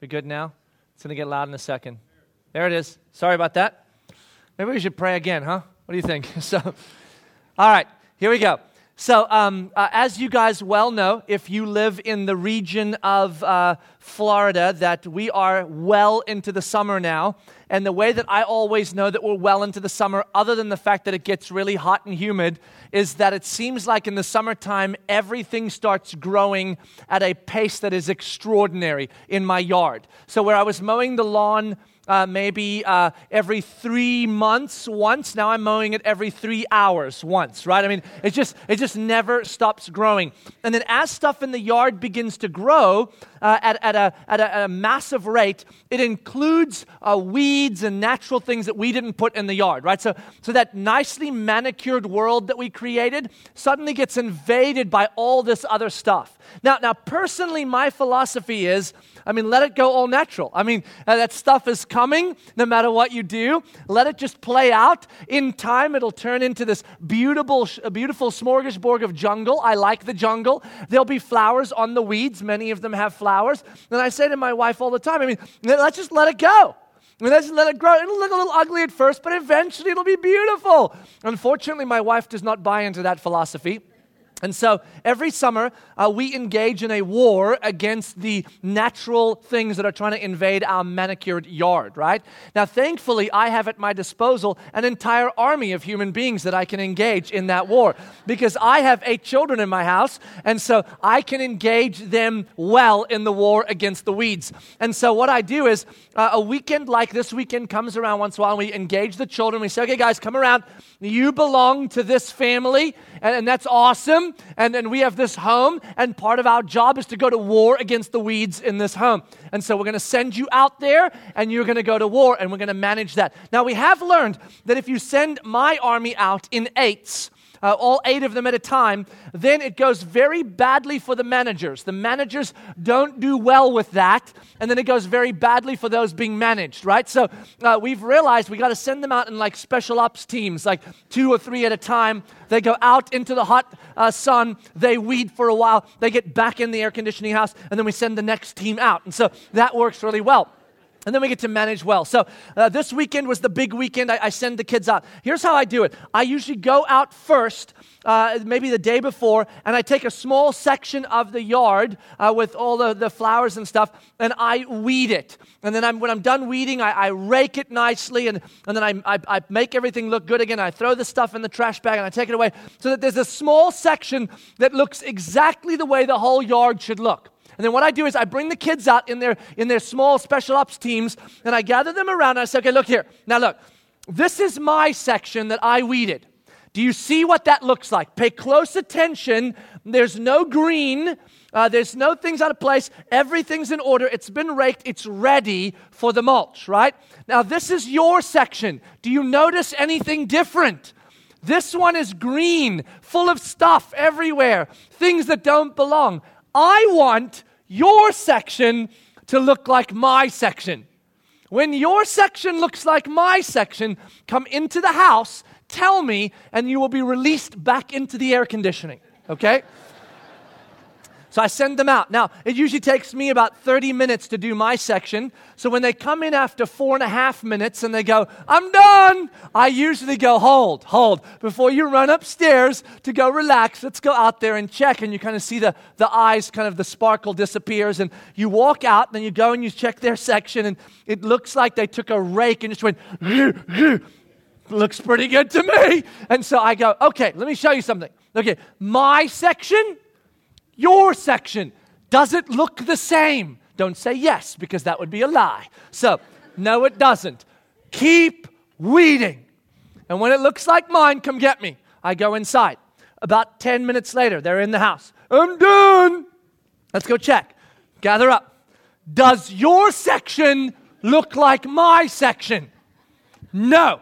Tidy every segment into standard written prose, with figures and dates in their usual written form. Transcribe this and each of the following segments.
We good now? It's going to get loud in a second. There it is. Sorry about that. Maybe we should pray again, huh? What do you think? All right, here we go. So as you guys well know, if you live in the region of Florida, that we are well into the summer now. And the way that I always know that we're well into the summer, other than the fact that it gets really hot and humid, is that it seems like in the summertime, everything starts growing at a pace that is extraordinary in my yard. So where I was mowing the lawn maybe every 3 months once, now I'm mowing it every 3 hours once, right? I mean, it just never stops growing. And then as stuff in the yard begins to grow at a massive rate, it includes weeds and natural things that we didn't put in the yard, right? So that nicely manicured world that we created suddenly gets invaded by all this other stuff. Now, personally, my philosophy is, let it go all natural. That stuff is coming no matter what you do. Let it just play out. In time, it'll turn into this beautiful smorgasbord of jungle. I like the jungle. There'll be flowers on the weeds. Many of them have flowers. And I say to my wife all the time, let's just let it go. Let's just let it grow. It'll look a little ugly at first, but eventually it'll be beautiful. Unfortunately, my wife does not buy into that philosophy. And so every summer, we engage in a war against the natural things that are trying to invade our manicured yard, right? Now, thankfully, I have at my disposal an entire army of human beings that I can engage in that war, because I have 8 children in my house, and so I can engage them well in the war against the weeds. And so what I do is a weekend like this weekend comes around once in a while, and we engage the children. We say, okay, guys, come around. You belong to this family, and that's awesome. And we have this home, and part of our job is to go to war against the weeds in this home. And so we're going to send you out there, and you're going to go to war, and we're going to manage that. Now, we have learned that if you send my army out in 8s, all 8 of them at a time, then it goes very badly for the managers. The managers don't do well with that, and then it goes very badly for those being managed, right? So we've realized we got to send them out in like special ops teams, like 2 or 3 at a time. They go out into the hot sun, they weed for a while, they get back in the air conditioning house, and then we send the next team out. And so that works really well. And then we get to manage well. So this weekend was the big weekend. I send the kids out. Here's how I do it. I usually go out first, maybe the day before, and I take a small section of the yard with all the flowers and stuff, and I weed it. And then when I'm done weeding, I rake it nicely, and then I make everything look good again. I throw the stuff in the trash bag, and I take it away so that there's a small section that looks exactly the way the whole yard should look. And then what I do is I bring the kids out in their small special ops teams, and I gather them around, and I say, okay, look here. Now look, this is my section that I weeded. Do you see what that looks like? Pay close attention. There's no green. There's no things out of place. Everything's in order. It's been raked. It's ready for the mulch, right? Now this is your section. Do you notice anything different? This one is green, full of stuff everywhere, things that don't belong. I want your section to look like my section. When your section looks like my section, come into the house, tell me, and you will be released back into the air conditioning, okay? So I send them out. Now, it usually takes me about 30 minutes to do my section. So when they come in after 4.5 minutes and they go, I'm done, I usually go, hold. Before you run upstairs to go relax, let's go out there and check. And you kind of see the eyes, kind of the sparkle disappears. And you walk out, and then you go and you check their section. And it looks like they took a rake and just went, looks pretty good to me. And so I go, okay, let me show you something. Okay, my section, your section, does it look the same? Don't say yes, because that would be a lie. So, no, it doesn't. Keep weeding. And when it looks like mine, come get me. I go inside. About 10 minutes later, they're in the house. I'm done. Let's go check. Gather up. Does your section look like my section? No.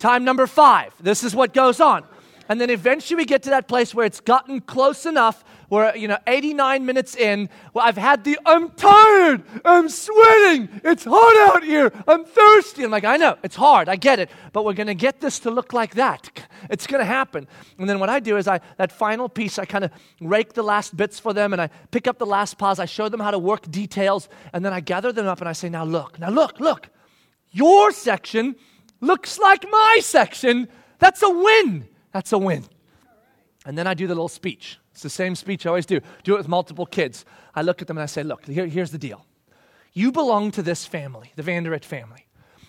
Time number 5. This is what goes on. And then eventually we get to that place where it's gotten close enough We're, 89 minutes in. Well, I'm tired. I'm sweating. It's hot out here. I'm thirsty. I'm like, I know, it's hard. I get it. But we're going to get this to look like that. It's going to happen. And then what I do is that final piece, I kind of rake the last bits for them, and I pick up the last pause. I show them how to work details, and then I gather them up, and I say, now look. Your section looks like my section. That's a win. And then I do the little speech. It's the same speech I always do. Do it with multiple kids. I look at them and I say, look, here's the deal. You belong to this family, the Vanderett family.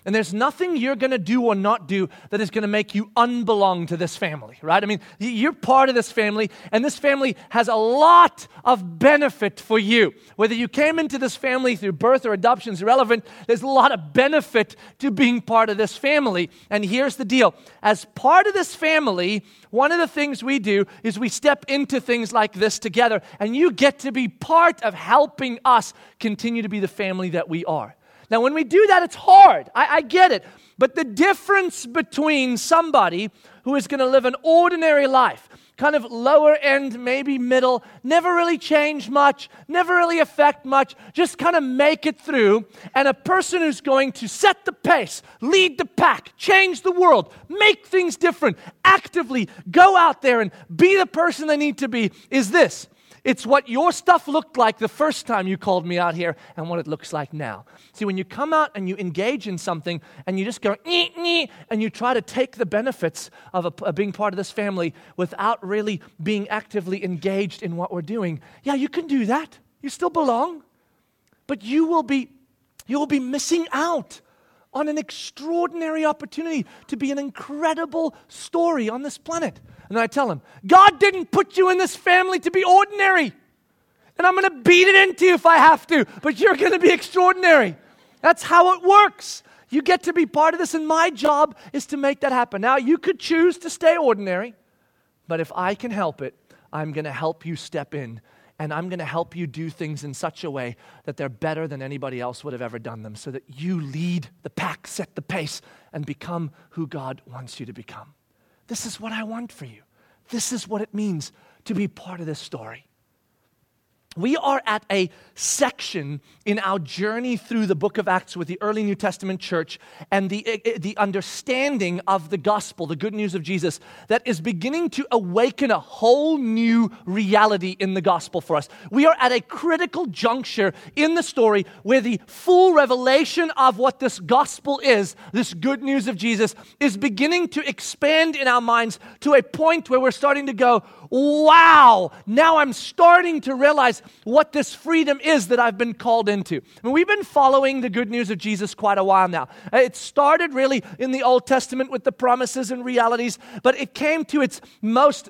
And there's nothing you're going to do or not do that is going to make you unbelong to this family, right? I mean, you're part of this family, and this family has a lot of benefit for you. Whether you came into this family through birth or adoption is irrelevant. There's a lot of benefit to being part of this family. And here's the deal. As part of this family, one of the things we do is we step into things like this together, and you get to be part of helping us continue to be the family that we are. Now, when we do that, it's hard. I get it. But the difference between somebody who is going to live an ordinary life, kind of lower end, maybe middle, never really change much, never really affect much, just kind of make it through, and a person who's going to set the pace, lead the pack, change the world, make things different, actively go out there and be the person they need to be, is this. It's what your stuff looked like the first time you called me out here and what it looks like now. See, when you come out and you engage in something and you just go, and you try to take the benefits of being part of this family without really being actively engaged in what we're doing, yeah, you can do that. You still belong. But you will be missing out on an extraordinary opportunity to be an incredible story on this planet. And I tell him, God didn't put you in this family to be ordinary. And I'm going to beat it into you if I have to, but you're going to be extraordinary. That's how it works. You get to be part of this, and my job is to make that happen. Now, you could choose to stay ordinary, but if I can help it, I'm going to help you step in, and I'm going to help you do things in such a way that they're better than anybody else would have ever done them, so that you lead the pack, set the pace, and become who God wants you to become. This is what I want for you. This is what it means to be part of this story. We are at a section in our journey through the book of Acts with the early New Testament church and the understanding of the gospel, the good news of Jesus, that is beginning to awaken a whole new reality in the gospel for us. We are at a critical juncture in the story where the full revelation of what this gospel is, this good news of Jesus, is beginning to expand in our minds to a point where we're starting to go, wow, now I'm starting to realize what this freedom is that I've been called into. I mean, we've been following the good news of Jesus quite a while now. It started really in the Old Testament with the promises and realities, but it came to its most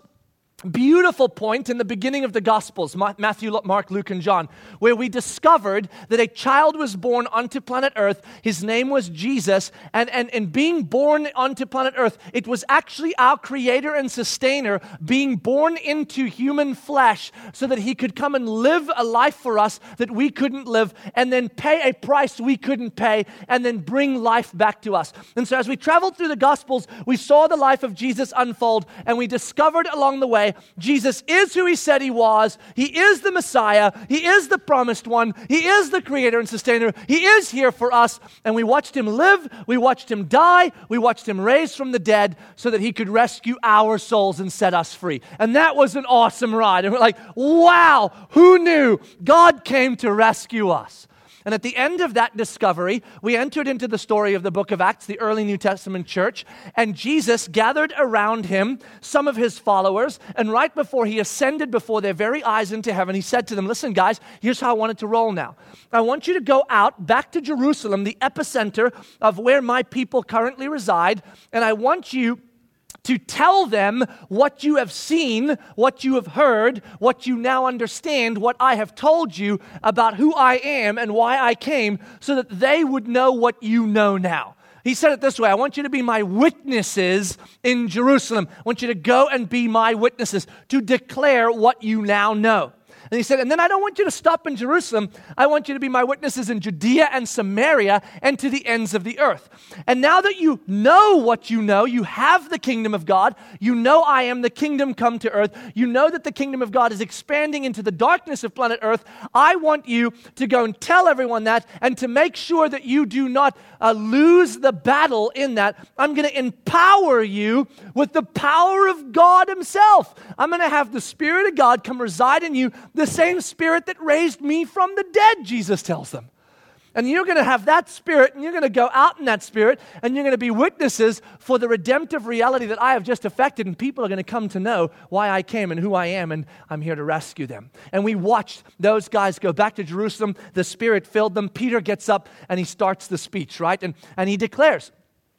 beautiful point in the beginning of the Gospels, Matthew, Mark, Luke, and John, where we discovered that a child was born onto planet Earth. His name was Jesus, and being born onto planet Earth, it was actually our Creator and Sustainer being born into human flesh so that He could come and live a life for us that we couldn't live, and then pay a price we couldn't pay, and then bring life back to us. And so as we traveled through the Gospels, we saw the life of Jesus unfold, and we discovered along the way Jesus is who He said He was. He is the Messiah. He is the promised one. He is the Creator and Sustainer. He is here for us. And we watched Him live. We watched Him die. We watched Him raised from the dead so that He could rescue our souls and set us free. And that was an awesome ride. And we're like, wow, who knew? God came to rescue us. And at the end of that discovery, we entered into the story of the book of Acts, the early New Testament church, and Jesus gathered around Him some of His followers, and right before He ascended before their very eyes into heaven, He said to them, listen guys, here's how I want it to roll now. I want you to go out back to Jerusalem, the epicenter of where my people currently reside, and I want you to tell them what you have seen, what you have heard, what you now understand, what I have told you about who I am and why I came, so that they would know what you know now. He said it this way, I want you to be my witnesses in Jerusalem. I want you to go and be my witnesses to declare what you now know. And he said, and then I don't want you to stop in Jerusalem. I want you to be my witnesses in Judea and Samaria and to the ends of the earth. And now that you know what you know, you have the kingdom of God. You know I am the kingdom come to earth. You know that the kingdom of God is expanding into the darkness of planet earth. I want you to go and tell everyone that, and to make sure that you do not lose the battle in that. I'm going to empower you with the power of God himself. I'm going to have the Spirit of God come reside in you, the same Spirit that raised me from the dead, Jesus tells them. And you're going to have that Spirit, and you're going to go out in that Spirit, and you're going to be witnesses for the redemptive reality that I have just effected, and people are going to come to know why I came and who I am, and I'm here to rescue them. And we watched those guys go back to Jerusalem. The Spirit filled them. Peter gets up, and he starts the speech, right? And he declares,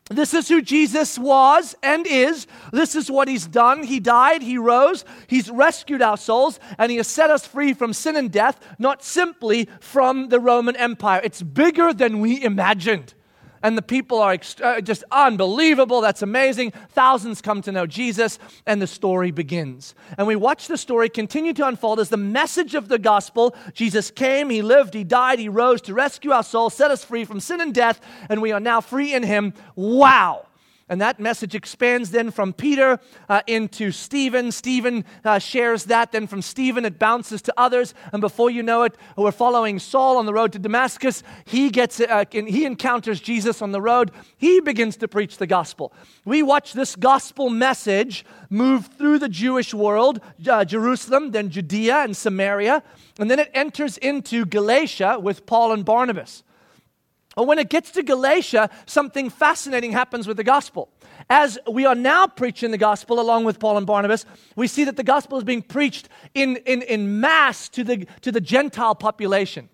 this is who Jesus was and is. This is what he's done. He died, he rose, he's rescued our souls, and he has set us free from sin and death, not simply from the Roman Empire. It's bigger than we imagined. And the people are just unbelievable. That's amazing. Thousands come to know Jesus, and the story begins. And we watch the story continue to unfold as the message of the gospel. Jesus came, he lived, he died, he rose to rescue our souls, set us free from sin and death, and we are now free in him. Wow! And that message expands then from Peter into Stephen. Stephen shares that. Then from Stephen, it bounces to others. And before you know it, we're following Saul on the road to Damascus. He encounters Jesus on the road. He begins to preach the gospel. We watch this gospel message move through the Jewish world, Jerusalem, then Judea and Samaria. And then it enters into Galatia with Paul and Barnabas. But when it gets to Galatia, something fascinating happens with the gospel. As we are now preaching the gospel along with Paul and Barnabas, we see that the gospel is being preached in mass to the Gentile population.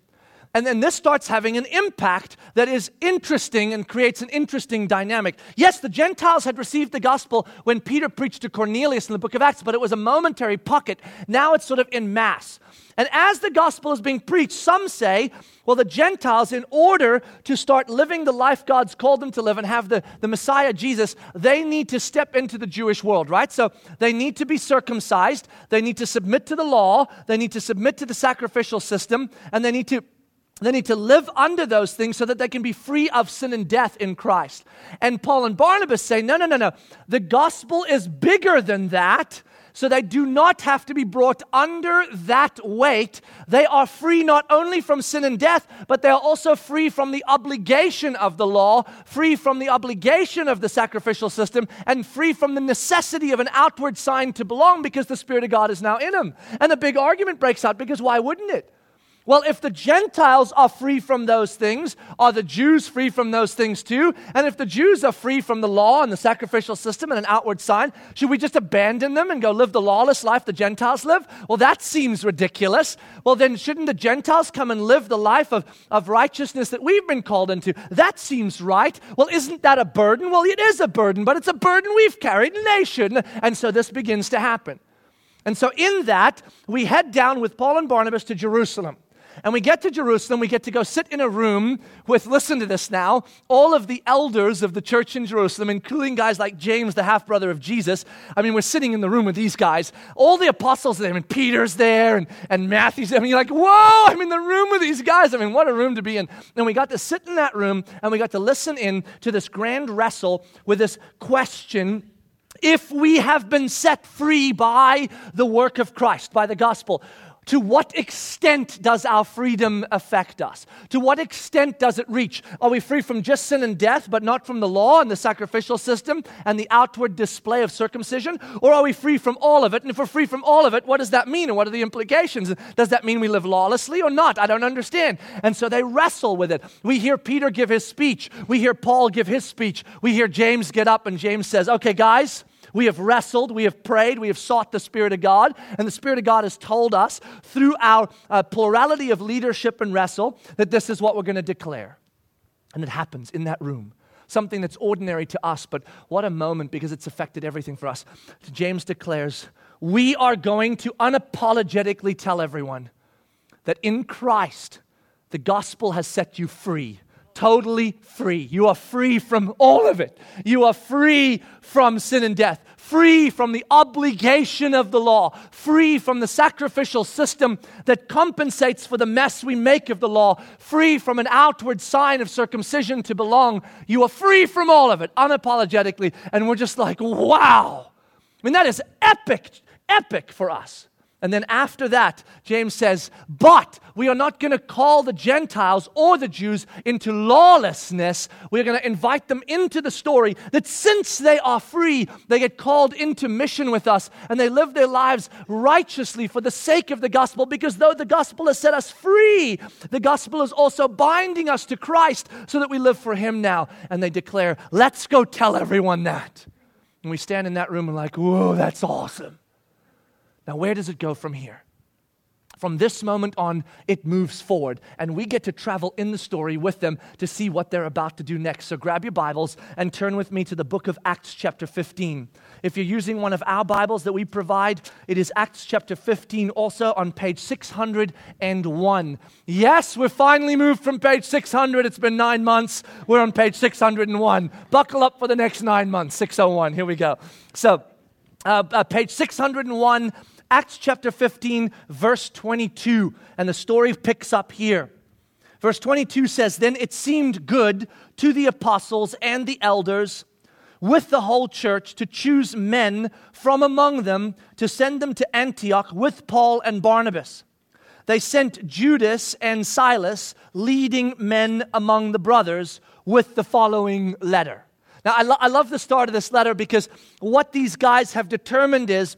And then this starts having an impact that is interesting and creates an interesting dynamic. Yes, the Gentiles had received the gospel when Peter preached to Cornelius in the book of Acts, but it was a momentary pocket. Now it's sort of in mass. And as the gospel is being preached, some say, well, the Gentiles, in order to start living the life God's called them to live and have the Messiah Jesus, they need to step into the Jewish world, right? So they need to be circumcised, they need to submit to the law, they need to submit to the sacrificial system, and they need to live under those things so that they can be free of sin and death in Christ. And Paul and Barnabas say, no. The gospel is bigger than that, so they do not have to be brought under that weight. They are free not only from sin and death, but they are also free from the obligation of the law, free from the obligation of the sacrificial system, and free from the necessity of an outward sign to belong, because the Spirit of God is now in them. And a big argument breaks out, because why wouldn't it? Well, if the Gentiles are free from those things, are the Jews free from those things too? And if the Jews are free from the law and the sacrificial system and an outward sign, should we just abandon them and go live the lawless life the Gentiles live? Well, that seems ridiculous. Well, then shouldn't the Gentiles come and live the life of righteousness that we've been called into? That seems right. Well, isn't that a burden? Well, it is a burden, but it's a burden we've carried, and they shouldn't. And so this begins to happen. And so in that, we head down with Paul and Barnabas to Jerusalem. And we get to Jerusalem, we get to go sit in a room with, listen to this now, all of the elders of the church in Jerusalem, including guys like James, the half-brother of Jesus. I mean, we're sitting in the room with these guys. All the apostles are there. I mean, Peter's there and Matthew's there. I mean, you're like, whoa, I'm in the room with these guys. I mean, what a room to be in. And we got to sit in that room, and we got to listen in to this grand wrestle with this question: if we have been set free by the work of Christ, by the gospel, to what extent does our freedom affect us? To what extent does it reach? Are we free from just sin and death, but not from the law and the sacrificial system and the outward display of circumcision? Or are we free from all of it? And if we're free from all of it, what does that mean? And what are the implications? Does that mean we live lawlessly or not? I don't understand. And so they wrestle with it. We hear Peter give his speech. We hear Paul give his speech. We hear James get up, and James says, okay, guys, we have wrestled, we have prayed, we have sought the Spirit of God, and the Spirit of God has told us through our plurality of leadership and wrestle that this is what we're going to declare. And it happens in that room. Something that's ordinary to us, but what a moment, because it's affected everything for us. James declares, we are going to unapologetically tell everyone that in Christ, the gospel has set you free totally free. You are free from all of it. You are free from sin and death, free from the obligation of the law, free from the sacrificial system that compensates for the mess we make of the law, free from an outward sign of circumcision to belong. You are free from all of it, unapologetically. And we're just like, wow. I mean, that is epic for us. And then after that, James says, but we are not going to call the Gentiles or the Jews into lawlessness. We're going to invite them into the story that since they are free, they get called into mission with us and they live their lives righteously for the sake of the gospel, because though the gospel has set us free, the gospel is also binding us to Christ so that we live for Him now. And they declare, let's go tell everyone that. And we stand in that room and like, whoa, that's awesome. Now, where does it go from here? From this moment on, it moves forward, and we get to travel in the story with them to see what they're about to do next. So grab your Bibles and turn with me to the book of Acts chapter 15. If you're using one of our Bibles that we provide, it is Acts chapter 15, also on page 601. Yes, we've finally moved from page 600. It's been 9 months. We're on page 601. Buckle up for the next 9 months, 601. Here we go. So page 601, Acts chapter 15, verse 22, and the story picks up here. Verse 22 says, then it seemed good to the apostles and the elders with the whole church to choose men from among them to send them to Antioch with Paul and Barnabas. They sent Judas and Silas, leading men among the brothers, with the following letter. Now, I love the start of this letter, because what these guys have determined is,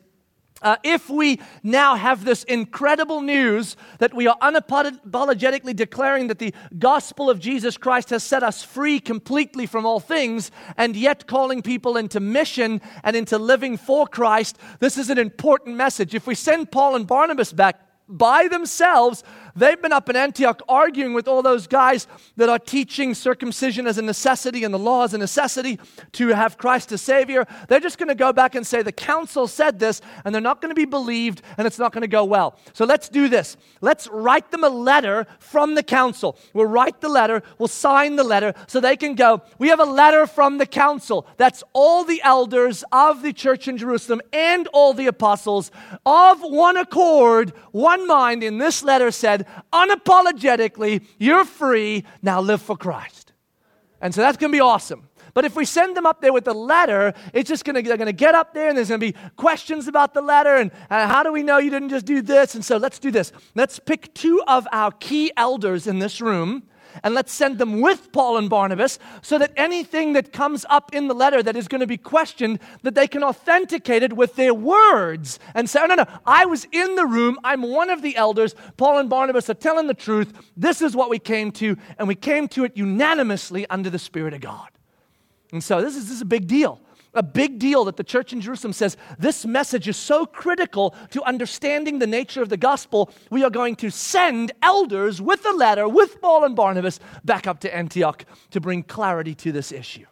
if we now have this incredible news that we are unapologetically declaring that the gospel of Jesus Christ has set us free completely from all things, and yet calling people into mission and into living for Christ, this is an important message. If we send Paul and Barnabas back by themselves, they've been up in Antioch arguing with all those guys that are teaching circumcision as a necessity and the law as a necessity to have Christ as Savior. They're just going to go back and say, the council said this, and they're not going to be believed, and it's not going to go well. So let's do this. Let's write them a letter from the council. We'll write the letter, we'll sign the letter, so they can go, we have a letter from the council. That's all the elders of the church in Jerusalem and all the apostles of one accord, one mind in this letter said, unapologetically, you're free, now live for Christ. And so that's going to be awesome. But if we send them up there with the letter, it's just they're going to get up there and there's going to be questions about the letter and how do we know you didn't just do this? And so let's do this. Let's pick two of our key elders in this room and let's send them with Paul and Barnabas so that anything that comes up in the letter that is going to be questioned, that they can authenticate it with their words and say, oh, no, I was in the room. I'm one of the elders. Paul and Barnabas are telling the truth. This is what we came to, and we came to it unanimously under the Spirit of God. And so this is a big deal. A big deal that the church in Jerusalem says, this message is so critical to understanding the nature of the gospel, we are going to send elders with a letter, with Paul and Barnabas, back up to Antioch to bring clarity to this issue.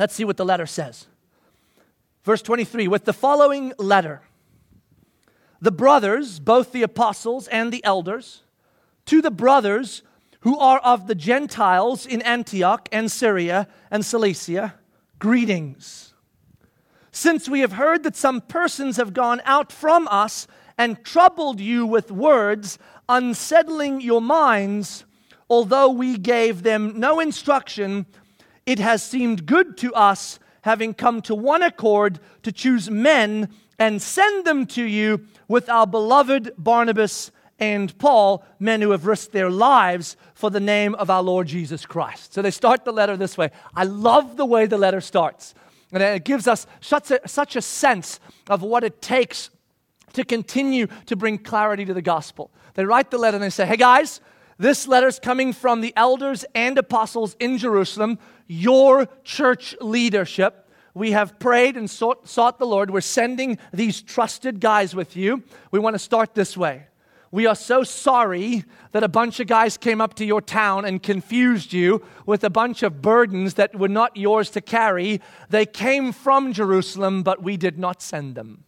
Let's see what the letter says. Verse 23, with the following letter, the brothers, both the apostles and the elders, to the brothers who are of the Gentiles in Antioch and Syria and Cilicia, greetings. Since we have heard that some persons have gone out from us and troubled you with words, unsettling your minds, although we gave them no instruction, it has seemed good to us, having come to one accord, to choose men and send them to you with our beloved Barnabas and Paul, men who have risked their lives for the name of our Lord Jesus Christ. So they start the letter this way. I love the way the letter starts. And it gives us such a sense of what it takes to continue to bring clarity to the gospel. They write the letter and they say, hey guys, this letter's coming from the elders and apostles in Jerusalem, your church leadership. We have prayed and sought the Lord. We're sending these trusted guys with you. We want to start this way. We are so sorry that a bunch of guys came up to your town and confused you with a bunch of burdens that were not yours to carry. They came from Jerusalem, but we did not send them.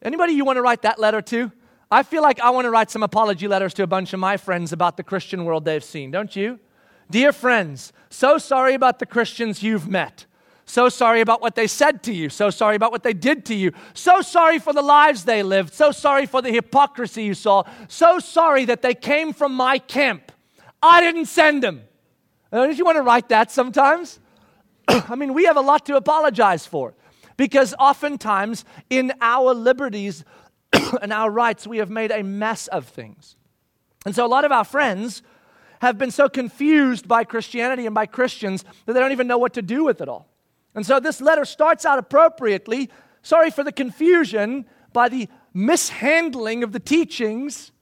Anybody you want to write that letter to? I feel like I want to write some apology letters to a bunch of my friends about the Christian world they've seen, don't you? Dear friends, so sorry about the Christians you've met. So sorry about what they said to you. So sorry about what they did to you. So sorry for the lives they lived. So sorry for the hypocrisy you saw. So sorry that they came from my camp. I didn't send them. Don't you want to write that sometimes? I mean, we have a lot to apologize for because oftentimes in our liberties and our rights, we have made a mess of things. And so a lot of our friends have been so confused by Christianity and by Christians that they don't even know what to do with it all. And so this letter starts out appropriately, sorry for the confusion by the mishandling of the teachings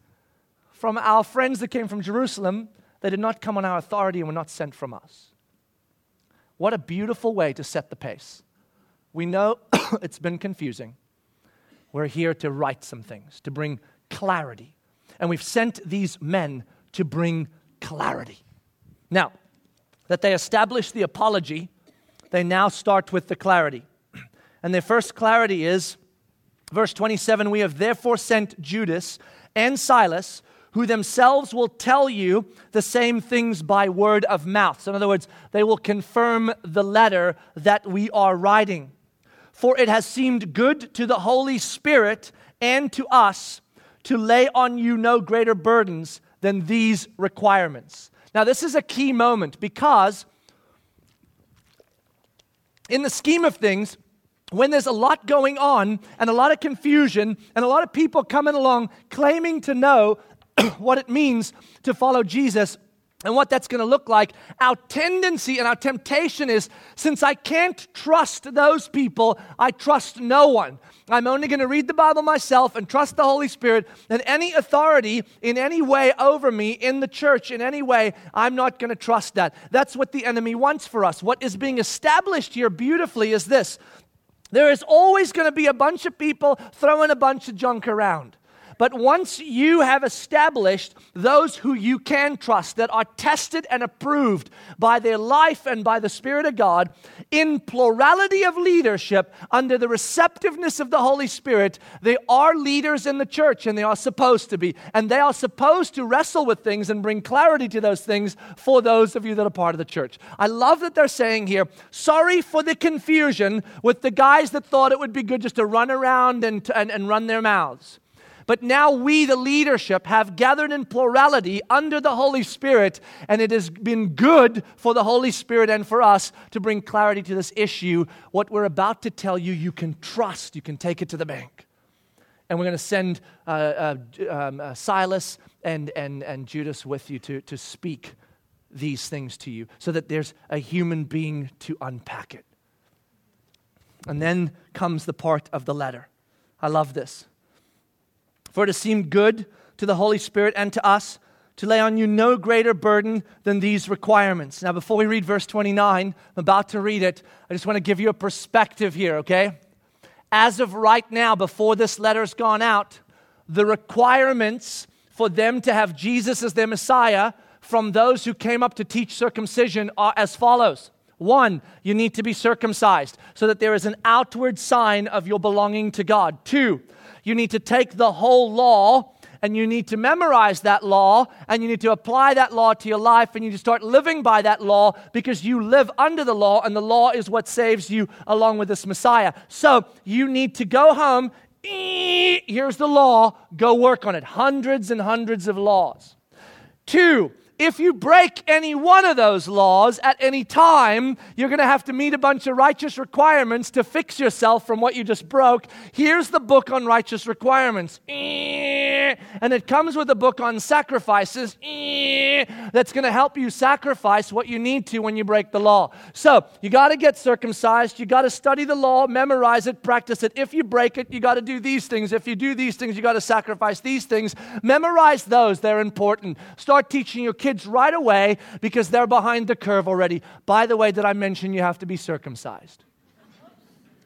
from our friends that came from Jerusalem. They did not come on our authority and were not sent from us. What a beautiful way to set the pace. We know it's been confusing. We're here to right some things, to bring clarity. And we've sent these men to bring clarity. Now, that they establish the apology, they now start with the clarity. And their first clarity is, verse 27, we have therefore sent Judas and Silas, who themselves will tell you the same things by word of mouth. So in other words, they will confirm the letter that we are writing. For it has seemed good to the Holy Spirit and to us to lay on you no greater burdens than these requirements. Now this is a key moment because in the scheme of things, when there's a lot going on and a lot of confusion and a lot of people coming along claiming to know what it means to follow Jesus and what that's going to look like, our tendency and our temptation is, since I can't trust those people, I trust no one. I'm only going to read the Bible myself and trust the Holy Spirit, and any authority in any way over me in the church in any way, I'm not going to trust that. That's what the enemy wants for us. What is being established here beautifully is this. There is always going to be a bunch of people throwing a bunch of junk around. But once you have established those who you can trust, that are tested and approved by their life and by the Spirit of God, in plurality of leadership, under the receptiveness of the Holy Spirit, they are leaders in the church, and they are supposed to be. And they are supposed to wrestle with things and bring clarity to those things for those of you that are part of the church. I love that they're saying here, sorry for the confusion with the guys that thought it would be good just to run around and run their mouths. But now we, the leadership, have gathered in plurality under the Holy Spirit, and it has been good for the Holy Spirit and for us to bring clarity to this issue. What we're about to tell you, you can trust. You can take it to the bank. And we're going to send Silas and Judas with you to speak these things to you so that there's a human being to unpack it. And then comes the part of the letter. I love this. For it has seemed good to the Holy Spirit and to us to lay on you no greater burden than these requirements. Now, before we read verse 29, I'm about to read it, I just want to give you a perspective here, okay? As of right now, before this letter's gone out, the requirements for them to have Jesus as their Messiah from those who came up to teach circumcision are as follows. 1, you need to be circumcised so that there is an outward sign of your belonging to God. 2, you need to take the whole law and you need to memorize that law and you need to apply that law to your life and you need to start living by that law because you live under the law and the law is what saves you along with this Messiah. So you need to go home, here's the law, go work on it. Hundreds and hundreds of laws. 2, if you break any one of those laws at any time, you're going to have to meet a bunch of righteous requirements to fix yourself from what you just broke. Here's the book on righteous requirements. And it comes with a book on sacrifices that's going to help you sacrifice what you need to when you break the law. So you got to get circumcised. You got to study the law, memorize it, practice it. If you break it, you got to do these things. If you do these things, you got to sacrifice these things. Memorize those. They're important. Start teaching your kids right away because they're behind the curve already. By the way, did I mention you have to be circumcised?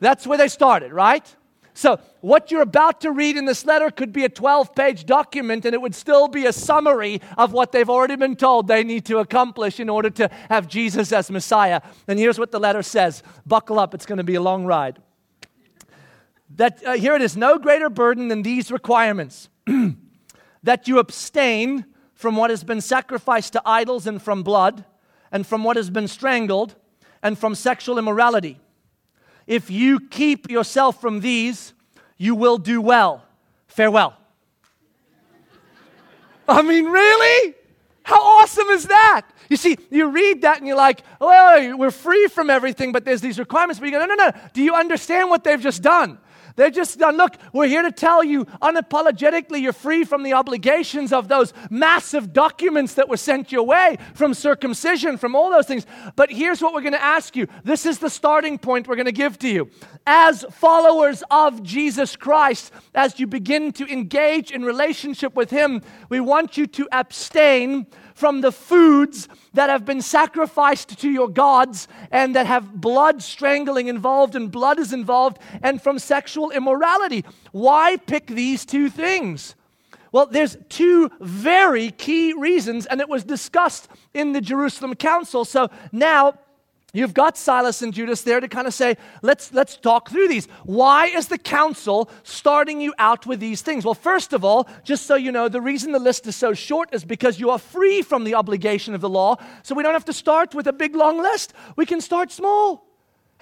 That's where they started, right? So what you're about to read in this letter could be a 12-page document and it would still be a summary of what they've already been told they need to accomplish in order to have Jesus as Messiah. And here's what the letter says. Buckle up, it's going to be a long ride. Here it is, no greater burden than these requirements. That you abstain from what has been sacrificed to idols and from blood, and from what has been strangled, and from sexual immorality. If you keep yourself from these, you will do well. Farewell. I mean, really? How awesome is that? You see, you read that and you're like, oh, we're free from everything, but there's these requirements. But you go, no. Do you understand what they've just done? They've just done, look, we're here to tell you unapologetically you're free from the obligations of those massive documents that were sent your way, from circumcision, from all those things. But here's what we're going to ask you. This is the starting point we're going to give to you. As followers of Jesus Christ, as you begin to engage in relationship with Him, we want you to abstain from the foods that have been sacrificed to your gods and that have blood strangling involved and blood is involved, and from sexual immorality. Why pick these two things? Well, there's two very key reasons, and it was discussed in the Jerusalem Council. So now you've got Silas and Judas there to kind of say, let's talk through these. Why is the council starting you out with these things? Well, first of all, just so you know, the reason the list is so short is because you are free from the obligation of the law. So we don't have to start with a big, long list. We can start small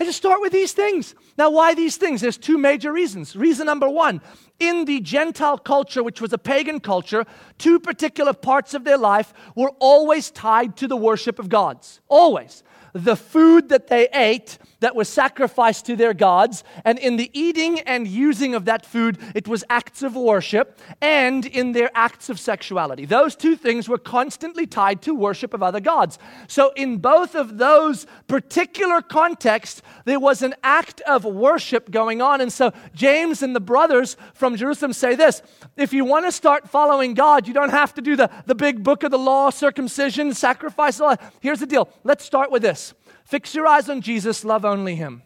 and just start with these things. Now, why these things? There's two major reasons. Reason number one, in the Gentile culture, which was a pagan culture, two particular parts of their life were always tied to the worship of gods. Always. The food that they ate that was sacrificed to their gods, and in the eating and using of that food, it was acts of worship, and in their acts of sexuality. Those two things were constantly tied to worship of other gods. So in both of those particular contexts, there was an act of worship going on. And so James and the brothers from Jerusalem say this: if you want to start following God, you don't have to do the big book of the law, circumcision, sacrifice, all that. Here's the deal. Let's start with this. Fix your eyes on Jesus, love only Him.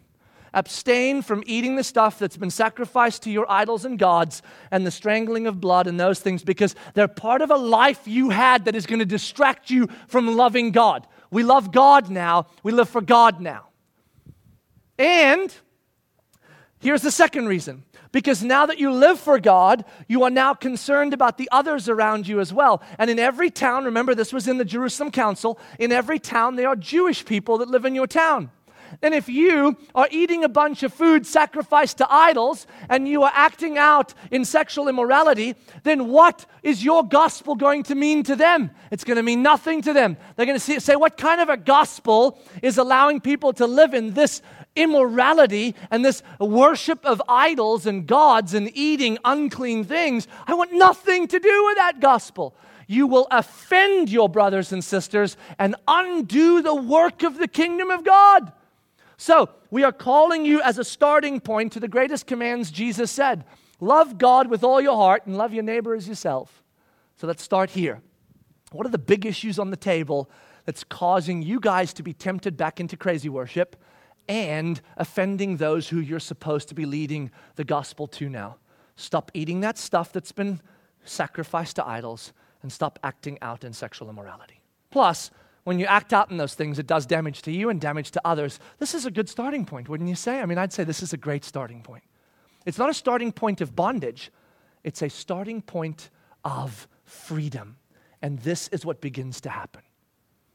Abstain from eating the stuff that's been sacrificed to your idols and gods and the strangling of blood and those things, because they're part of a life you had that is going to distract you from loving God. We love God now. We live for God now. And here's the second reason. Because now that you live for God, you are now concerned about the others around you as well. And in every town, remember this was in the Jerusalem Council, in every town there are Jewish people that live in your town. And if you are eating a bunch of food sacrificed to idols and you are acting out in sexual immorality, then what is your gospel going to mean to them? It's going to mean nothing to them. They're going to say, what kind of a gospel is allowing people to live in this immorality and this worship of idols and gods and eating unclean things? I want nothing to do with that gospel. You will offend your brothers and sisters and undo the work of the kingdom of God. So we are calling you as a starting point to the greatest commands Jesus said. Love God with all your heart and love your neighbor as yourself. So let's start here. What are the big issues on the table that's causing you guys to be tempted back into crazy worship and offending those who you're supposed to be leading the gospel to now? Stop eating that stuff that's been sacrificed to idols and stop acting out in sexual immorality. Plus, when you act out in those things, it does damage to you and damage to others. This is a good starting point, wouldn't you say? I mean, I'd say this is a great starting point. It's not a starting point of bondage. It's a starting point of freedom. And this is what begins to happen.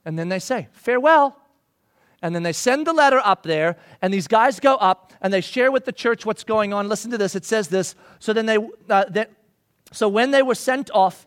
And then they say, farewell. And then they send the letter up there, and these guys go up, and they share with the church what's going on. Listen to this. It says this. So when they were sent off,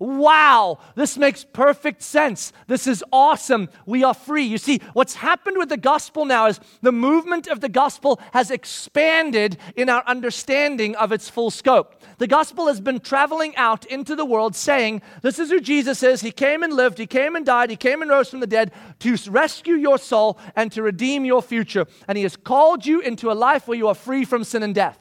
Wow, this makes perfect sense. This is awesome. We are free. You see, what's happened with the gospel now is the movement of the gospel has expanded in our understanding of its full scope. The gospel has been traveling out into the world saying, this is who Jesus is. He came and lived. He came and died. He came and rose from the dead to rescue your soul and to redeem your future. And He has called you into a life where you are free from sin and death.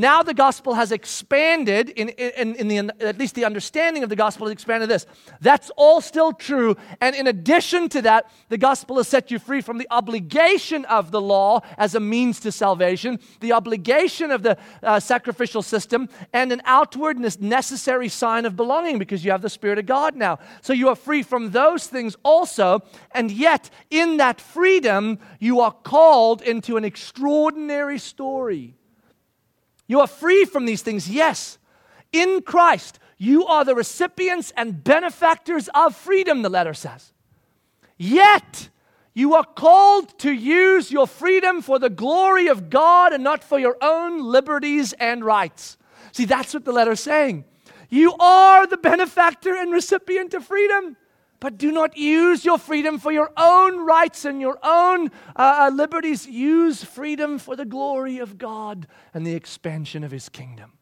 Now the gospel has expanded, at least the understanding of the gospel has expanded this. That's all still true. And in addition to that, the gospel has set you free from the obligation of the law as a means to salvation, the obligation of the sacrificial system, and an outward necessary sign of belonging because you have the Spirit of God now. So you are free from those things also. And yet, in that freedom, you are called into an extraordinary story. You are free from these things, yes. In Christ, you are the recipients and benefactors of freedom, the letter says. Yet, you are called to use your freedom for the glory of God and not for your own liberties and rights. See, that's what the letter is saying. You are the benefactor and recipient of freedom, but do not use your freedom for your own rights and your own liberties. Use freedom for the glory of God and the expansion of His kingdom.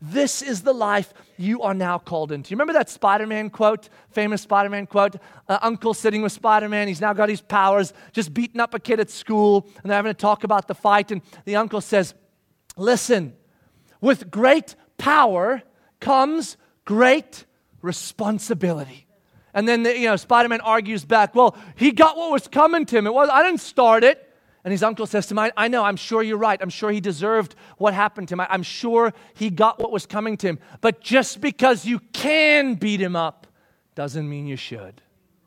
This is the life you are now called into. You remember that Spider-Man quote, famous Spider-Man quote? Uncle sitting with Spider-Man, he's now got his powers, just beating up a kid at school, and they're having a talk about the fight. And the uncle says, listen, with great power comes great responsibility. And then Spider-Man argues back, well, he got what was coming to him. I didn't start it. And his uncle says to him, I know, I'm sure you're right. I'm sure he deserved what happened to him. I'm sure he got what was coming to him. But just because you can beat him up doesn't mean you should.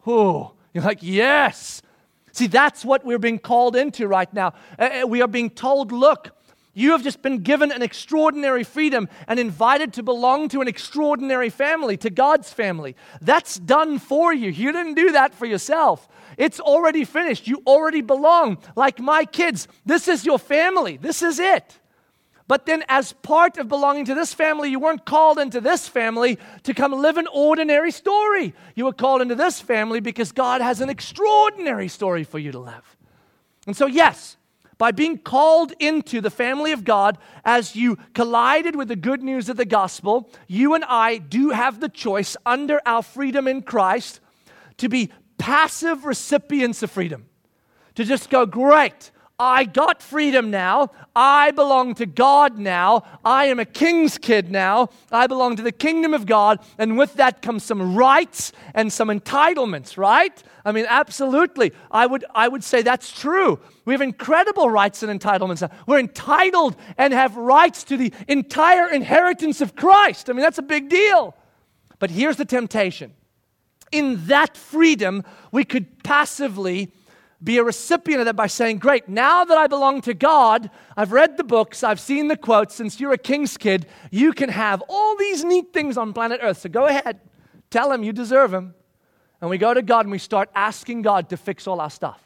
Oh, you're like, yes. See, that's what we're being called into right now. We are being told, look, you have just been given an extraordinary freedom and invited to belong to an extraordinary family, to God's family. That's done for you. You didn't do that for yourself. It's already finished. You already belong. Like my kids, this is your family. This is it. But then as part of belonging to this family, you weren't called into this family to come live an ordinary story. You were called into this family because God has an extraordinary story for you to live. And so, yes, by being called into the family of God, as you collided with the good news of the gospel, you and I do have the choice under our freedom in Christ to be passive recipients of freedom. To just go, great, I got freedom now. I belong to God now. I am a king's kid now. I belong to the kingdom of God. And with that comes some rights and some entitlements, right? I mean, absolutely. I would say that's true. We have incredible rights and entitlements. We're entitled and have rights to the entire inheritance of Christ. I mean, that's a big deal. But here's the temptation. In that freedom, we could passively be a recipient of that by saying, great, now that I belong to God, I've read the books, I've seen the quotes, since you're a king's kid, you can have all these neat things on planet Earth. So go ahead, tell him you deserve him. And we go to God and we start asking God to fix all our stuff.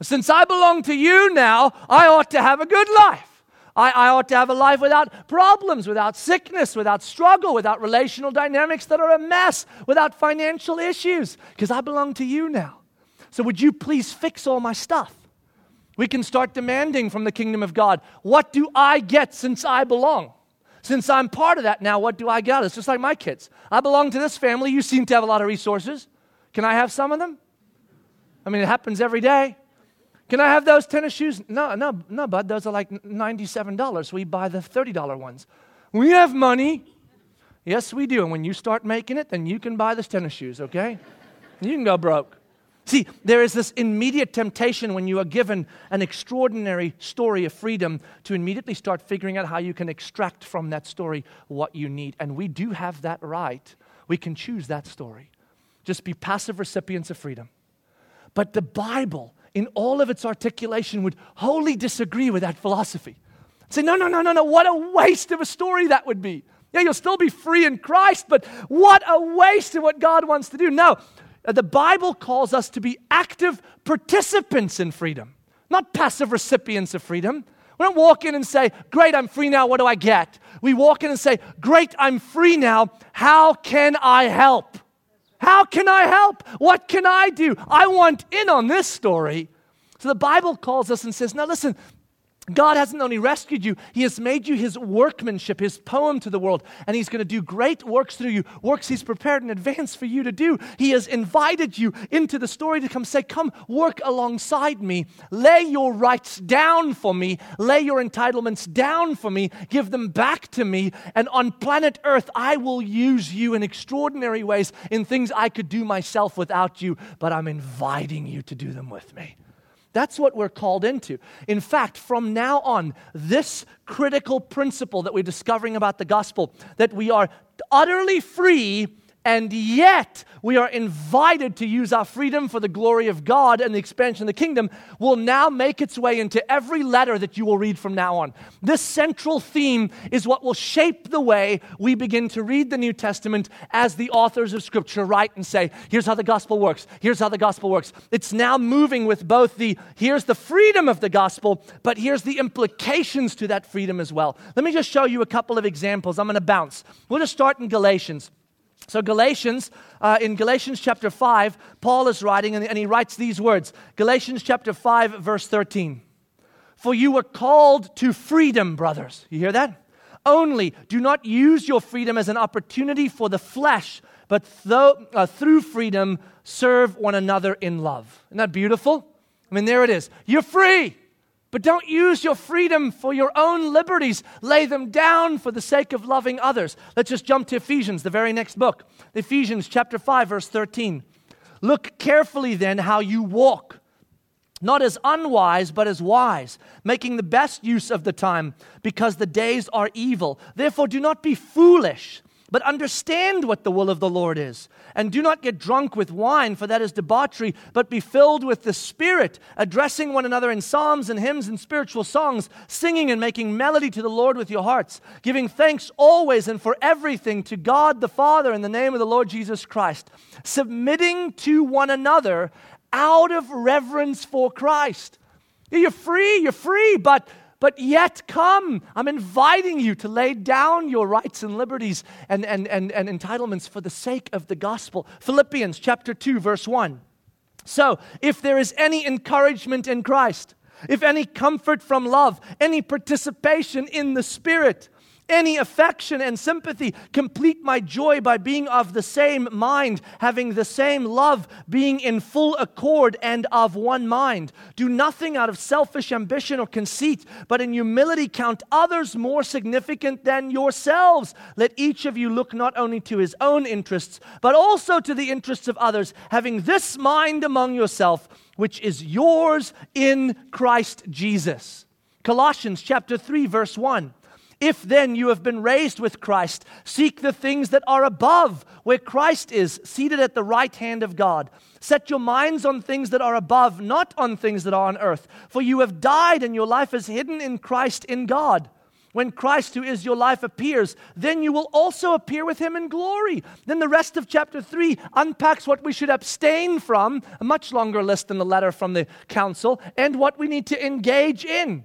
Since I belong to you now, I ought to have a good life. I ought to have a life without problems, without sickness, without struggle, without relational dynamics that are a mess, without financial issues, because I belong to you now. So would you please fix all my stuff? We can start demanding from the kingdom of God, what do I get since I belong? Since I'm part of that now, what do I get? It's just like my kids. I belong to this family. You seem to have a lot of resources. Can I have some of them? I mean, it happens every day. Can I have those tennis shoes? No, bud. Those are like $97. We buy the $30 ones. We have money. Yes, we do. And when you start making it, then you can buy those tennis shoes, okay? You can go broke. See, there is this immediate temptation when you are given an extraordinary story of freedom to immediately start figuring out how you can extract from that story what you need. And we do have that right. We can choose that story. Just be passive recipients of freedom. But the Bible, in all of its articulation, would wholly disagree with that philosophy. Say, no, what a waste of a story that would be. Yeah, you'll still be free in Christ, but what a waste of what God wants to do. No, the Bible calls us to be active participants in freedom, not passive recipients of freedom. We don't walk in and say, great, I'm free now, what do I get? We walk in and say, great, I'm free now, how can I help? How can I help? What can I do? I want in on this story. So the Bible calls us and says, now listen, God hasn't only rescued you, He has made you His workmanship, His poem to the world, and He's going to do great works through you, works He's prepared in advance for you to do. He has invited you into the story to come say, come work alongside me, lay your rights down for me, lay your entitlements down for me, give them back to me, and on planet Earth, I will use you in extraordinary ways in things I could do myself without you, but I'm inviting you to do them with me. That's what we're called into. In fact, from now on, this critical principle that we're discovering about the gospel, that we are utterly free and yet we are invited to use our freedom for the glory of God and the expansion of the kingdom, will now make its way into every letter that you will read from now on. This central theme is what will shape the way we begin to read the New Testament as the authors of Scripture write and say, here's how the gospel works, here's how the gospel works. It's now moving with both the, here's the freedom of the gospel, but here's the implications to that freedom as well. Let me just show you a couple of examples. I'm going to bounce. We'll just start in Galatians. So in Galatians chapter 5, Paul is writing, and he writes these words. Galatians chapter 5, verse 13. For you were called to freedom, brothers. You hear that? Only do not use your freedom as an opportunity for the flesh, but through freedom serve one another in love. Isn't that beautiful? I mean, there it is. You're free. But don't use your freedom for your own liberties. Lay them down for the sake of loving others. Let's just jump to Ephesians, the very next book. Ephesians chapter 5, verse 13. Look carefully then how you walk, not as unwise, but as wise, making the best use of the time, because the days are evil. Therefore do not be foolish, but understand what the will of the Lord is. And do not get drunk with wine, for that is debauchery, but be filled with the Spirit, addressing one another in psalms and hymns and spiritual songs, singing and making melody to the Lord with your hearts, giving thanks always and for everything to God the Father in the name of the Lord Jesus Christ, submitting to one another out of reverence for Christ. You're free, but yet come, I'm inviting you to lay down your rights and liberties and entitlements for the sake of the gospel. Philippians chapter 2, verse 1. So, if there is any encouragement in Christ, if any comfort from love, any participation in the Spirit, any affection and sympathy, complete my joy by being of the same mind, having the same love, being in full accord and of one mind. Do nothing out of selfish ambition or conceit, but in humility count others more significant than yourselves. Let each of you look not only to his own interests, but also to the interests of others, having this mind among yourself, which is yours in Christ Jesus. Colossians chapter 3, verse 1. If then you have been raised with Christ, seek the things that are above, where Christ is, seated at the right hand of God. Set your minds on things that are above, not on things that are on earth. For you have died, and your life is hidden in Christ in God. When Christ, who is your life, appears, then you will also appear with Him in glory. Then the rest of chapter 3 unpacks what we should abstain from, a much longer list than the letter from the council, and what we need to engage in.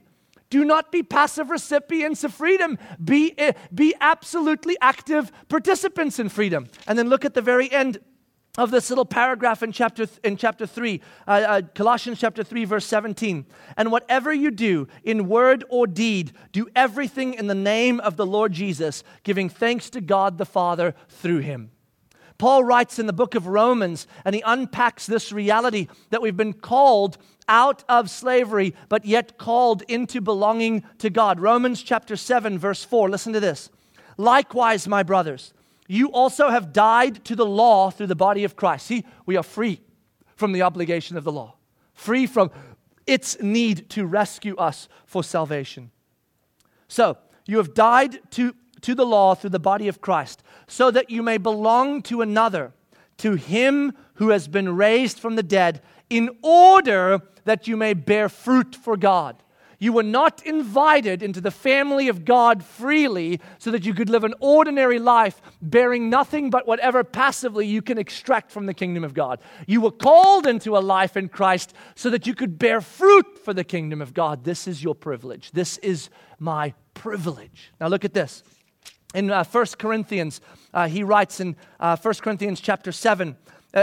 Do not be passive recipients of freedom. Be absolutely active participants in freedom. And then look at the very end of this little paragraph in chapter 3, Colossians chapter 3, verse 17. And whatever you do, in word or deed, do everything in the name of the Lord Jesus, giving thanks to God the Father through Him. Paul writes in the book of Romans, and he unpacks this reality that we've been called out of slavery, but yet called into belonging to God. Romans chapter 7, verse 4. Listen to this. Likewise, my brothers, you also have died to the law through the body of Christ. See, we are free from the obligation of the law, free from its need to rescue us for salvation. So, you have died to the law through the body of Christ, so that you may belong to another, to Him who has been raised from the dead, in order that you may bear fruit for God. You were not invited into the family of God freely so that you could live an ordinary life bearing nothing but whatever passively you can extract from the kingdom of God. You were called into a life in Christ so that you could bear fruit for the kingdom of God. This is your privilege. This is my privilege. Now look at this. In 1 Corinthians, he writes in 1 Corinthians chapter 7,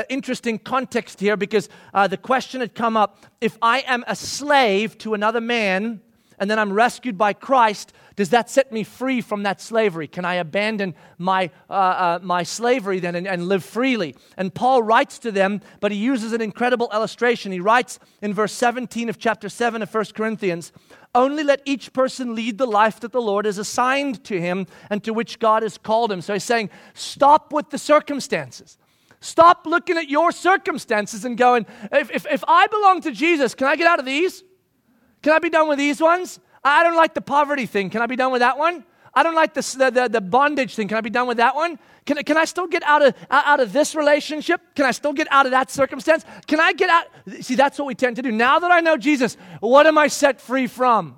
interesting context here because the question had come up, if I am a slave to another man, and then I'm rescued by Christ, does that set me free from that slavery? Can I abandon my my slavery then and live freely? And Paul writes to them, but he uses an incredible illustration. He writes in verse 17 of chapter 7 of 1 Corinthians, "Only let each person lead the life that the Lord has assigned to him and to which God has called him." So he's saying, stop with the circumstances. Stop looking at your circumstances and going, if I belong to Jesus, can I get out of these? Can I be done with these ones? I don't like the poverty thing. Can I be done with that one? I don't like the bondage thing. Can I be done with that one? Can I still get out of this relationship? Can I still get out of that circumstance? Can I get out? See, that's what we tend to do. Now that I know Jesus, what am I set free from?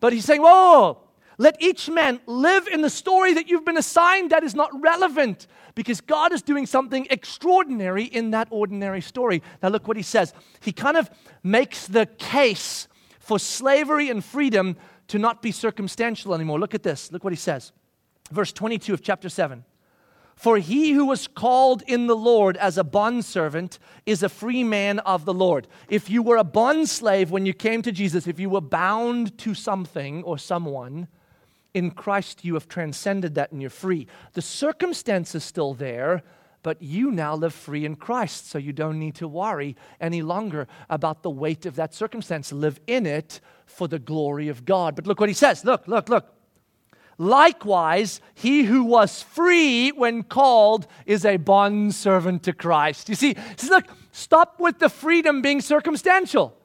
But he's saying, whoa, let each man live in the story that you've been assigned that is not relevant, because God is doing something extraordinary in that ordinary story. Now look what he says. He kind of makes the case for slavery and freedom to not be circumstantial anymore. Look at this. Look what he says. Verse 22 of chapter 7. "For he who was called in the Lord as a bondservant is a free man of the Lord." If you were a bondslave when you came to Jesus, if you were bound to something or someone, in Christ you have transcended that and you're free. The circumstance is still there, but you now live free in Christ, so you don't need to worry any longer about the weight of that circumstance. Live in it for the glory of God. But look what he says. Look. "Likewise, he who was free when called is a bondservant to Christ." You see, look, stop with the freedom being circumstantial.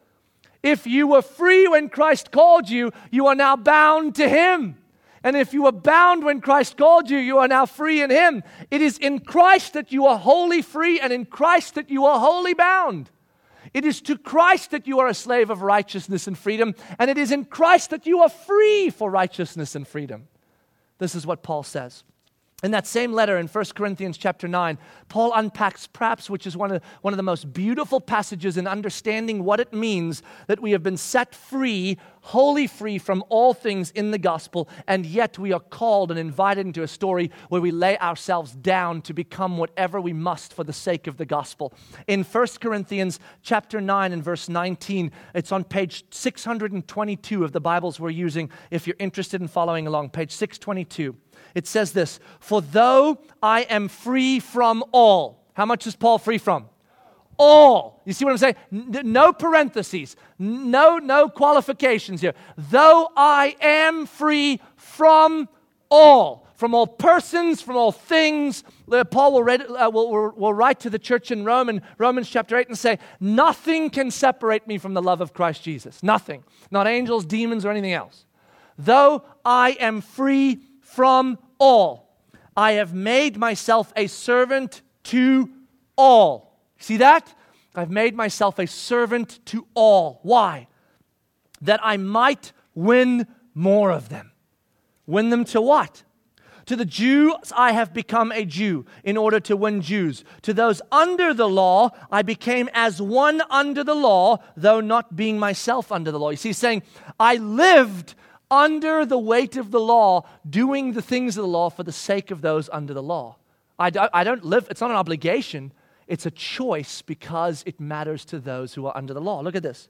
If you were free when Christ called you, you are now bound to him. And if you were bound when Christ called you, you are now free in him. It is in Christ that you are wholly free and in Christ that you are wholly bound. It is to Christ that you are a slave of righteousness and freedom, and it is in Christ that you are free for righteousness and freedom. This is what Paul says. In that same letter in 1 Corinthians chapter 9, Paul unpacks perhaps, which is one of the most beautiful passages in understanding what it means that we have been set free, wholly free from all things in the gospel, and yet we are called and invited into a story where we lay ourselves down to become whatever we must for the sake of the gospel. In 1 Corinthians chapter 9 and verse 19, it's on page 622 of the Bibles we're using. If you're interested in following along, page 622. It says this, "For though I am free from all," how much is Paul free from? All. You see what I'm saying? No parentheses, no qualifications here. Though I am free from all persons, from all things. Paul will write to the church in Romans chapter 8 and say, nothing can separate me from the love of Christ Jesus. Nothing. Not angels, demons, or anything else. Though I am free from all, I have made myself a servant to all. See that? I've made myself a servant to all. Why? That I might win more of them. Win them to what? To the Jews, I have become a Jew in order to win Jews. To those under the law, I became as one under the law, though not being myself under the law. You see, he's saying, I lived under the weight of the law, doing the things of the law for the sake of those under the law. I don't live, it's not an obligation, it's a choice because it matters to those who are under the law. Look at this.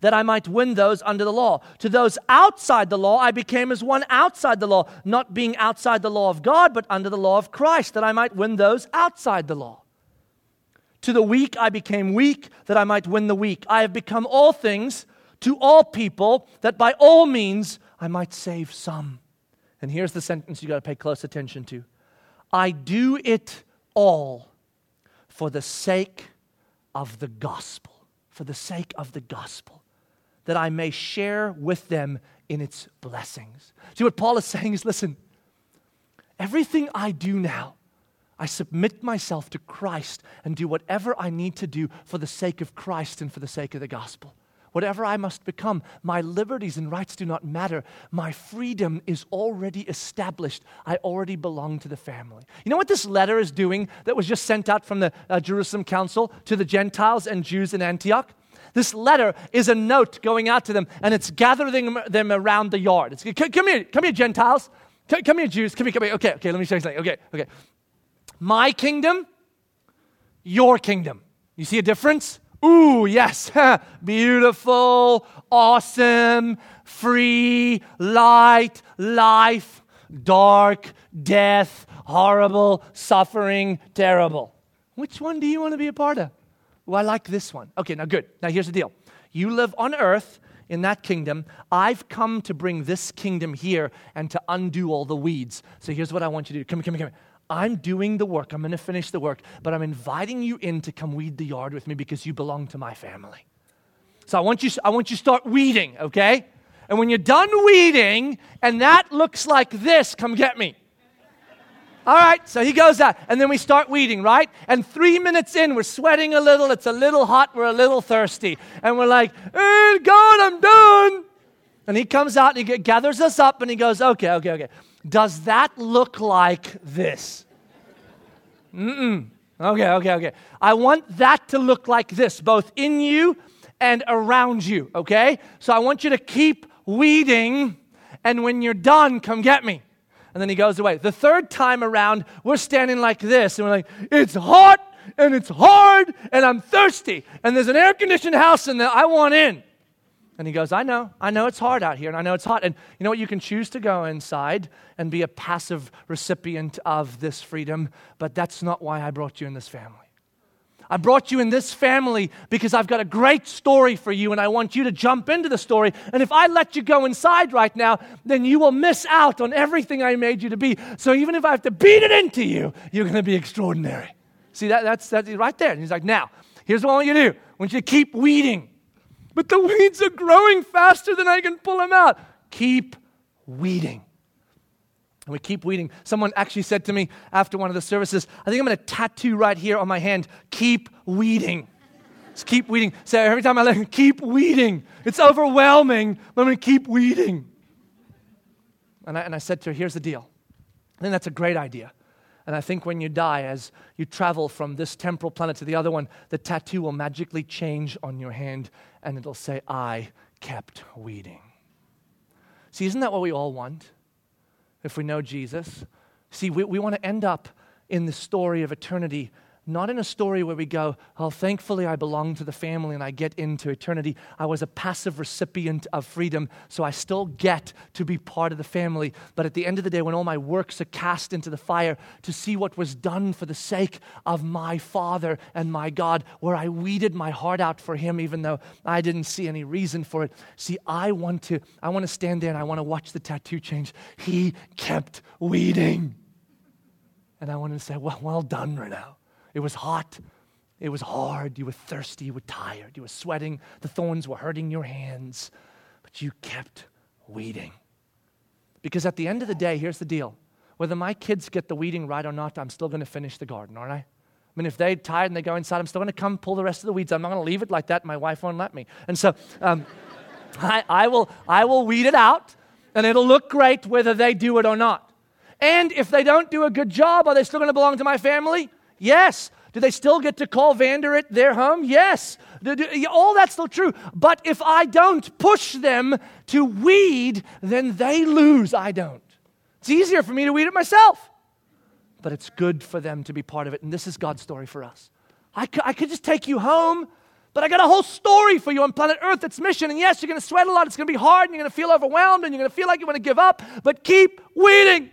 That I might win those under the law. To those outside the law, I became as one outside the law, not being outside the law of God, but under the law of Christ, that I might win those outside the law. To the weak, I became weak, that I might win the weak. I have become all things to all people, that by all means I might save some. And here's the sentence you got to pay close attention to. I do it all for the sake of the gospel. For the sake of the gospel. That I may share with them in its blessings. See, what Paul is saying is, listen, everything I do now, I submit myself to Christ and do whatever I need to do for the sake of Christ and for the sake of the gospel. Whatever I must become, my liberties and rights do not matter. My freedom is already established. I already belong to the family. You know what this letter is doing that was just sent out from the Jerusalem Council to the Gentiles and Jews in Antioch? This letter is a note going out to them, and it's gathering them around the yard. It's, come here, Gentiles. Come here, Jews. Come here. Okay, let me show you something. Okay. My kingdom, your kingdom. You see a difference? Ooh, yes, beautiful, awesome, free, light, life, dark, death, horrible, suffering, terrible. Which one do you want to be a part of? Well, I like this one. Okay, now good. Now here's the deal. You live on earth in that kingdom. I've come to bring this kingdom here and to undo all the weeds. So here's what I want you to do. Come here. I'm doing the work. I'm going to finish the work, but I'm inviting you in to come weed the yard with me because you belong to my family. So I want you to start weeding, okay? And when you're done weeding and that looks like this, come get me. All right, so he goes out, and then we start weeding, right? And 3 minutes in, we're sweating a little. It's a little hot. We're a little thirsty. And we're like, God, I'm done. And he comes out, and he gathers us up, and he goes, okay. Does that look like this? Okay. I want that to look like this, both in you and around you, okay? So I want you to keep weeding, and when you're done, come get me. And then he goes away. The third time around, we're standing like this, and we're like, it's hot, and it's hard, and I'm thirsty, and there's an air-conditioned house in there. I want in. And he goes, I know it's hard out here, and I know it's hot. And you know what? You can choose to go inside and be a passive recipient of this freedom, but that's not why I brought you in this family. I brought you in this family because I've got a great story for you, and I want you to jump into the story. And if I let you go inside right now, then you will miss out on everything I made you to be. So even if I have to beat it into you, you're going to be extraordinary. See, that's right there. And he's like, now, here's what I want you to do. I want you to keep weeding. But the weeds are growing faster than I can pull them out. Keep weeding. And we keep weeding. Someone actually said to me after one of the services, I think I'm going to tattoo right here on my hand, keep weeding. Just keep weeding. So every time I let him, keep weeding. It's overwhelming, but I'm going to keep weeding. And I said to her, here's the deal. I think that's a great idea. And I think when you die, as you travel from this temporal planet to the other one, the tattoo will magically change on your hand, and it'll say, I kept weeding. See, isn't that what we all want? If we know Jesus. See, we want to end up in the story of eternity, not in a story where we go, oh, thankfully I belong to the family and I get into eternity. I was a passive recipient of freedom, so I still get to be part of the family. But at the end of the day, when all my works are cast into the fire, to see what was done for the sake of my Father and my God, where I weeded my heart out for Him even though I didn't see any reason for it. See, I want to stand there and I want to watch the tattoo change. He kept weeding. And I want to say, well done, Renaud. It was hot, it was hard, you were thirsty, you were tired, you were sweating, the thorns were hurting your hands, but you kept weeding. Because at the end of the day, here's the deal. Whether my kids get the weeding right or not, I'm still going to finish the garden, aren't I? I mean, if they're tired and they go inside, I'm still going to come pull the rest of the weeds. I'm not going to leave it like that. My wife won't let me. And so I will weed it out, and it'll look great whether they do it or not. And if they don't do a good job, are they still going to belong to my family? Yes. Do they still get to call Vanderett their home? Yes. All that's still true. But if I don't push them to weed, then they lose. I don't. It's easier for me to weed it myself. But it's good for them to be part of it. And this is God's story for us. I could just take you home, but I got a whole story for you on planet Earth. It's mission. And yes, you're going to sweat a lot. It's going to be hard. And you're going to feel overwhelmed. And you're going to feel like you want to give up. But keep weeding.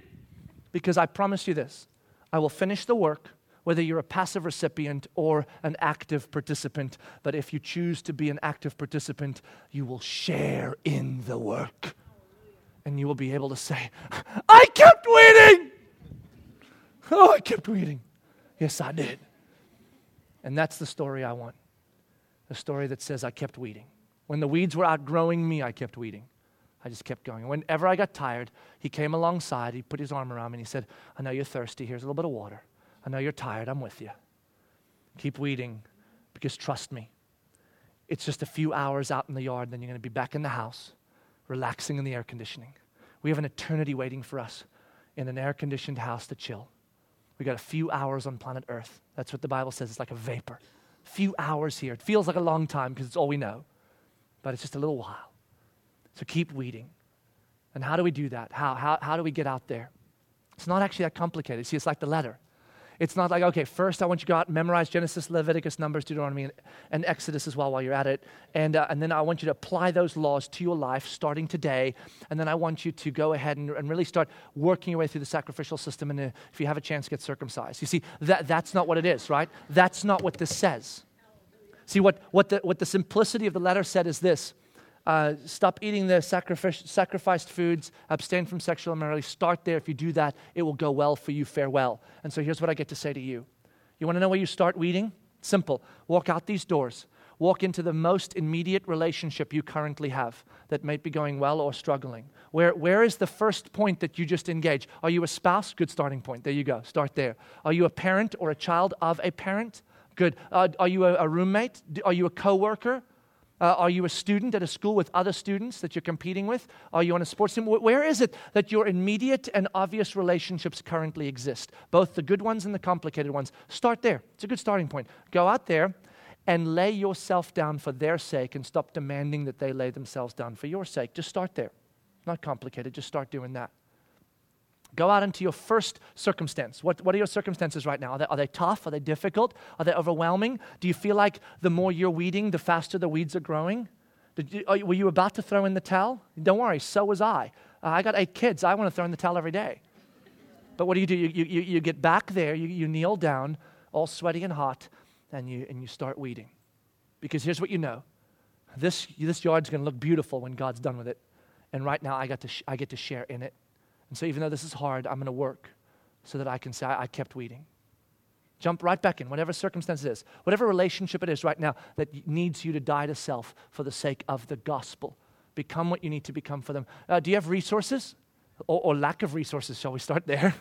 Because I promise you this. I will finish the work. Whether you're a passive recipient or an active participant. But if you choose to be an active participant, you will share in the work. And you will be able to say, I kept weeding! Oh, I kept weeding. Yes, I did. And that's the story I want. The story that says I kept weeding. When the weeds were outgrowing me, I kept weeding. I just kept going. And whenever I got tired, he came alongside, he put his arm around me, and he said, I know you're thirsty, here's a little bit of water. I know you're tired. I'm with you. Keep weeding because trust me, it's just a few hours out in the yard, then you're going to be back in the house, relaxing in the air conditioning. We have an eternity waiting for us in an air-conditioned house to chill. We got a few hours on planet Earth. That's what the Bible says. It's like a vapor. A few hours here. It feels like a long time because it's all we know, but it's just a little while. So keep weeding. And how do we do that? How do we get out there? It's not actually that complicated. See, it's like the letter. It's not like, okay, first I want you to go out and memorize Genesis, Leviticus, Numbers, Deuteronomy, and Exodus as well while you're at it. And then I want you to apply those laws to your life starting today. And then I want you to go ahead and really start working your way through the sacrificial system. And if you have a chance, get circumcised. You see, that's not what it is, right? That's not what this says. See, what the simplicity of the letter said is this. Stop eating the sacrificed foods, abstain from sexual immorality, start there. If you do that, it will go well for you, farewell. And so here's what I get to say to you. You want to know where you start weeding? Simple. Walk out these doors. Walk into the most immediate relationship you currently have that might be going well or struggling. Where is the first point that you just engage? Are you a spouse? Good starting point. There you go. Start there. Are you a parent or a child of a parent? Good. Are you a roommate? Are you a coworker? Are you a student at a school with other students that you're competing with? Are you on a sports team? Where is it that your immediate and obvious relationships currently exist? Both the good ones and the complicated ones. Start there. It's a good starting point. Go out there and lay yourself down for their sake and stop demanding that they lay themselves down for your sake. Just start there. Not complicated. Just start doing that. Go out into your first circumstance. What are your circumstances right now? Are they tough? Are they difficult? Are they overwhelming? Do you feel like the more you're weeding, the faster the weeds are growing? Were you about to throw in the towel? Don't worry, so was I. I got 8 kids. I want to throw in the towel every day. But what do? You get back there, you kneel down, all sweaty and hot, and you start weeding. Because here's what you know. This yard's going to look beautiful when God's done with it. And right now, I get to share in it. And so even though this is hard, I'm going to work so that I can say I kept weeding. Jump right back in, whatever circumstance it is, whatever relationship it is right now that needs you to die to self for the sake of the gospel. Become what you need to become for them. Do you have resources or lack of resources? Shall we start there?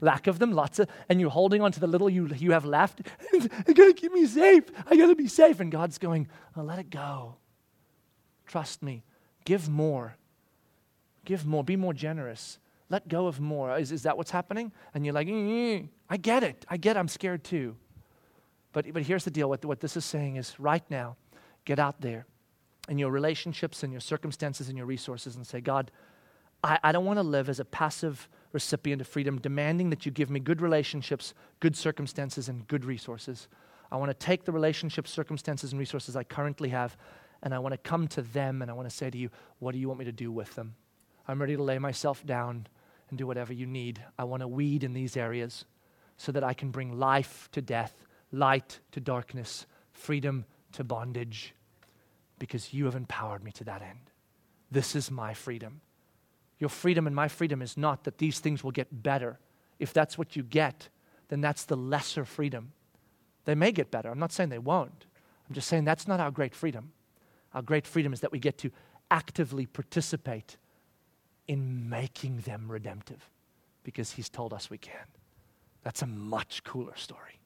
Lack of them, lots of, and you're holding on to the little you have left. I got to keep me safe. I got to be safe. And God's going, oh, let it go. Trust me. Give more. Give more. Be more generous. Let go of more. Is that what's happening? And you're like, I get it. I'm scared too. But here's the deal. What this is saying is right now, get out there in your relationships and your circumstances and your resources and say, God, I don't want to live as a passive recipient of freedom, demanding that you give me good relationships, good circumstances, and good resources. I want to take the relationships, circumstances, and resources I currently have, and I want to come to them, and I want to say to you, what do you want me to do with them? I'm ready to lay myself down and do whatever you need. I want to weed in these areas so that I can bring life to death, light to darkness, freedom to bondage, because you have empowered me to that end. This is my freedom. Your freedom and my freedom is not that these things will get better. If that's what you get, then that's the lesser freedom. They may get better. I'm not saying they won't. I'm just saying that's not our great freedom. Our great freedom is that we get to actively participate in making them redemptive because he's told us we can. That's a much cooler story.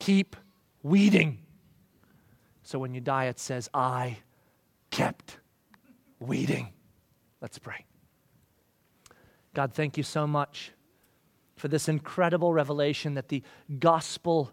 Keep weeding. So when you die, it says, I kept weeding. Let's pray. God, thank you so much for this incredible revelation that the gospel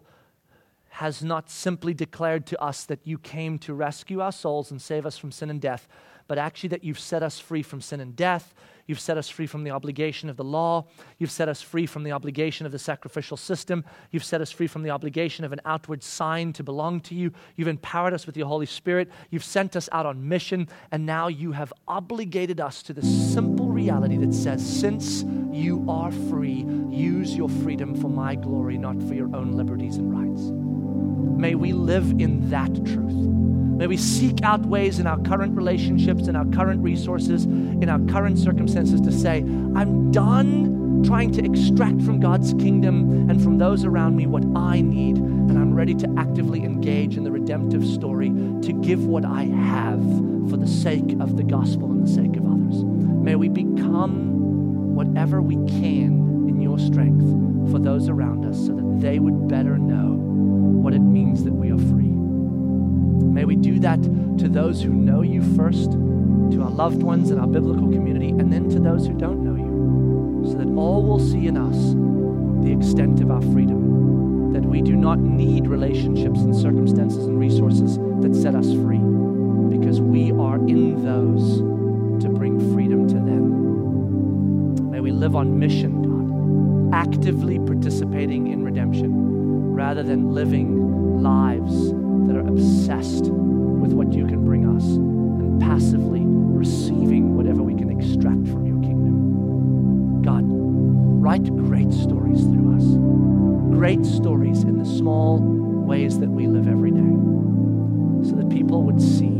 has not simply declared to us that you came to rescue our souls and save us from sin and death, but actually that you've set us free from sin and death. You've set us free from the obligation of the law. You've set us free from the obligation of the sacrificial system. You've set us free from the obligation of an outward sign to belong to you. You've empowered us with your Holy Spirit. You've sent us out on mission, and now you have obligated us to the simple reality that says, since you are free, use your freedom for my glory, not for your own liberties and rights. May we live in that truth. May we seek out ways in our current relationships, in our current resources, in our current circumstances to say, I'm done trying to extract from God's kingdom and from those around me what I need, and I'm ready to actively engage in the redemptive story to give what I have for the sake of the gospel and the sake of others. May we become whatever we can in your strength for those around us so that they would better know what it means that we are free. May we do that to those who know you first, to our loved ones and our biblical community, and then to those who don't know you, so that all will see in us the extent of our freedom, that we do not need relationships and circumstances and resources that set us free, because we are in those to bring freedom to them. May we live on mission, God. actively participating in redemption rather than living lives that are obsessed with what you can bring us and passively receiving whatever we can extract from your kingdom. God, write great stories through us. Great stories in the small ways that we live every day so that people would see